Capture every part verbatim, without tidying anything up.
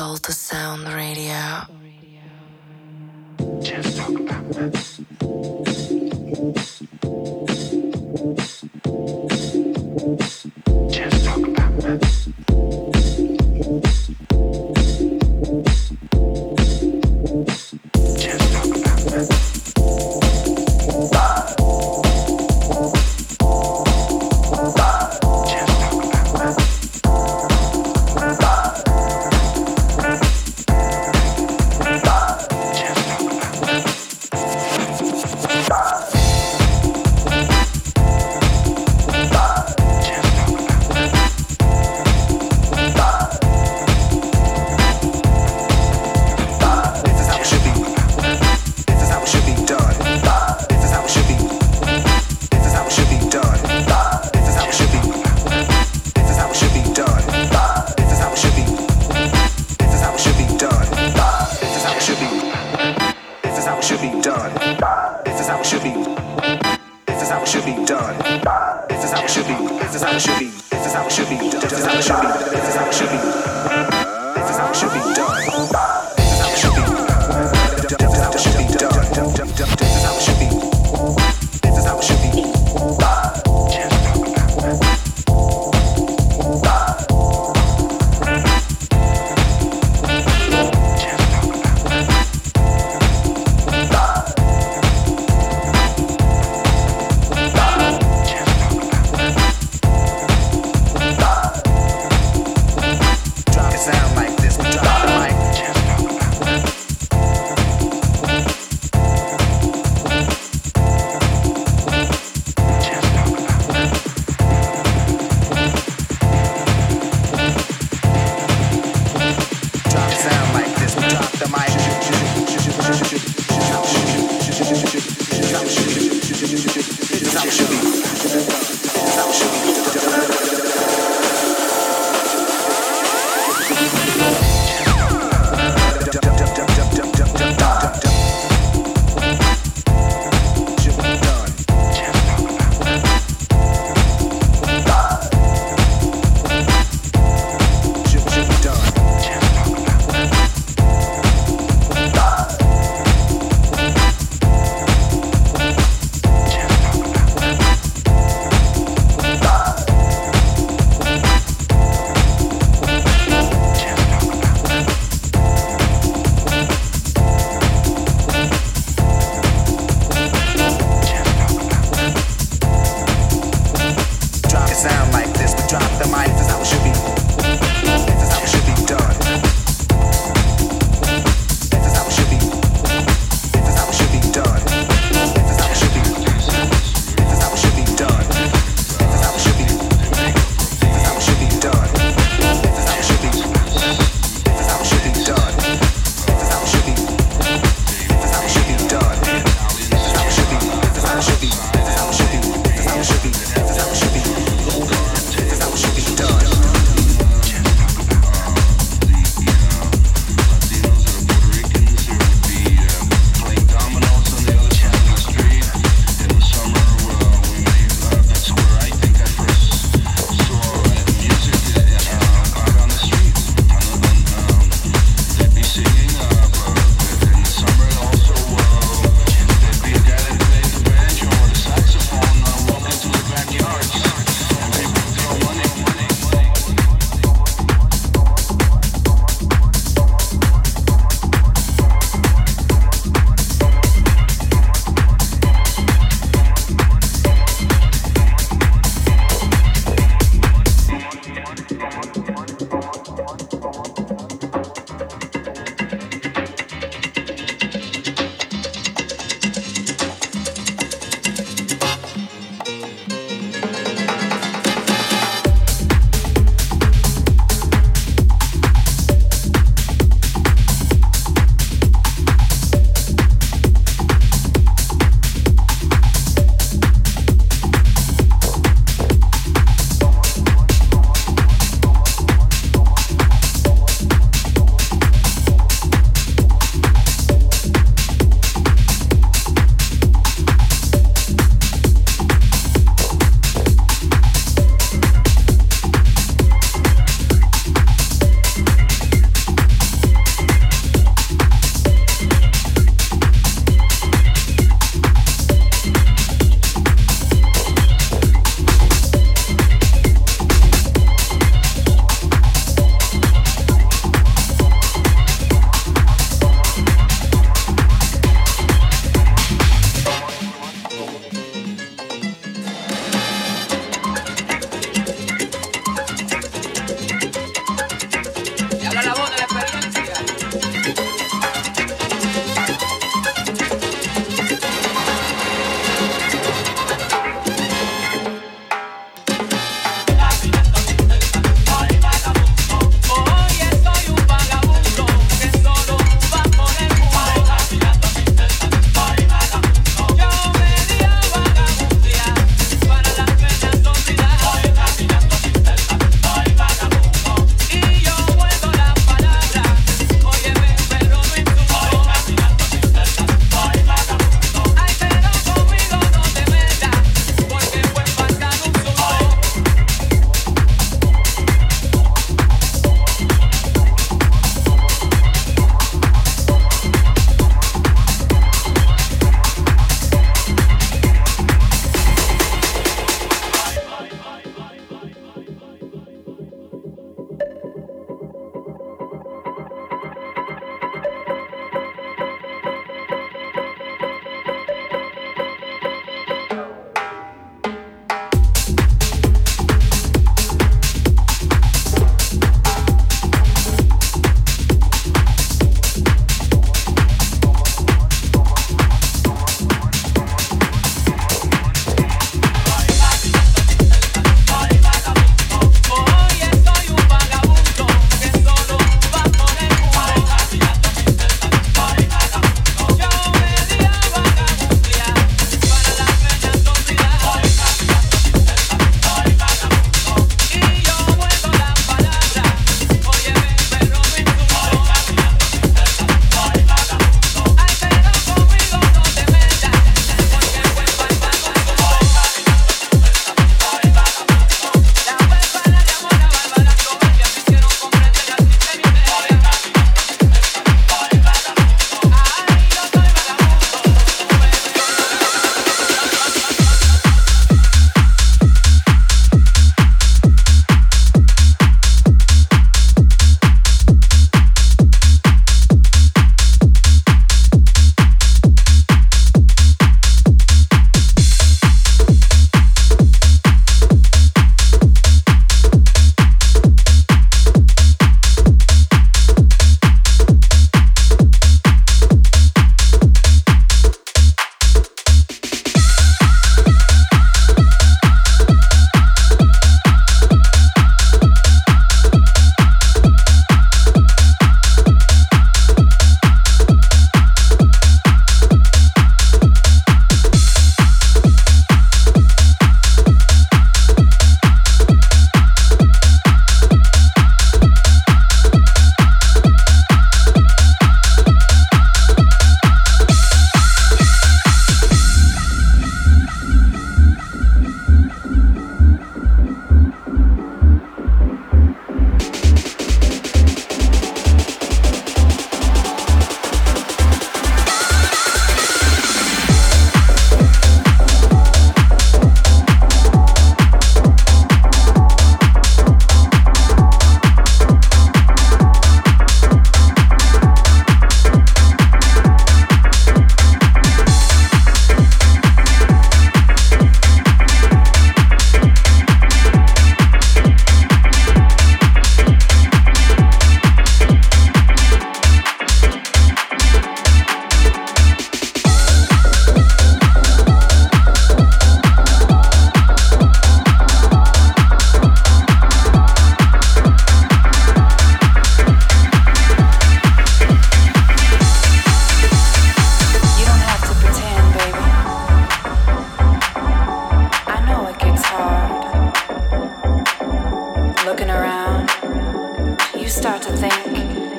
Soul to Sound Radio. Just talk about that. Just talk about that. Just talk about that.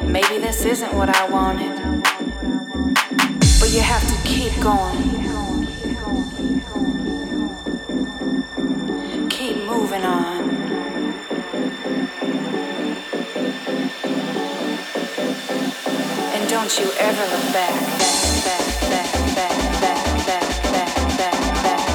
maybe this isn't what I wanted, but you have to keep going, keep moving on. And don't you ever look back, back, back, back, back, back, back, back, back, back.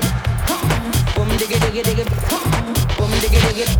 dig it, boom dig it, dig it, dig it, boom dig it, dig it.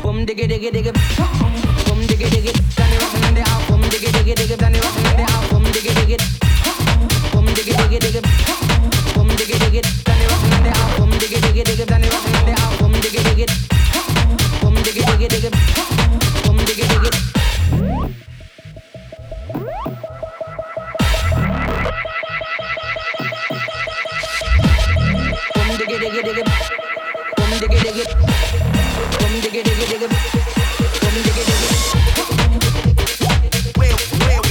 Come dig it, dig it, dig it. Come dig it, dig it. Well, well.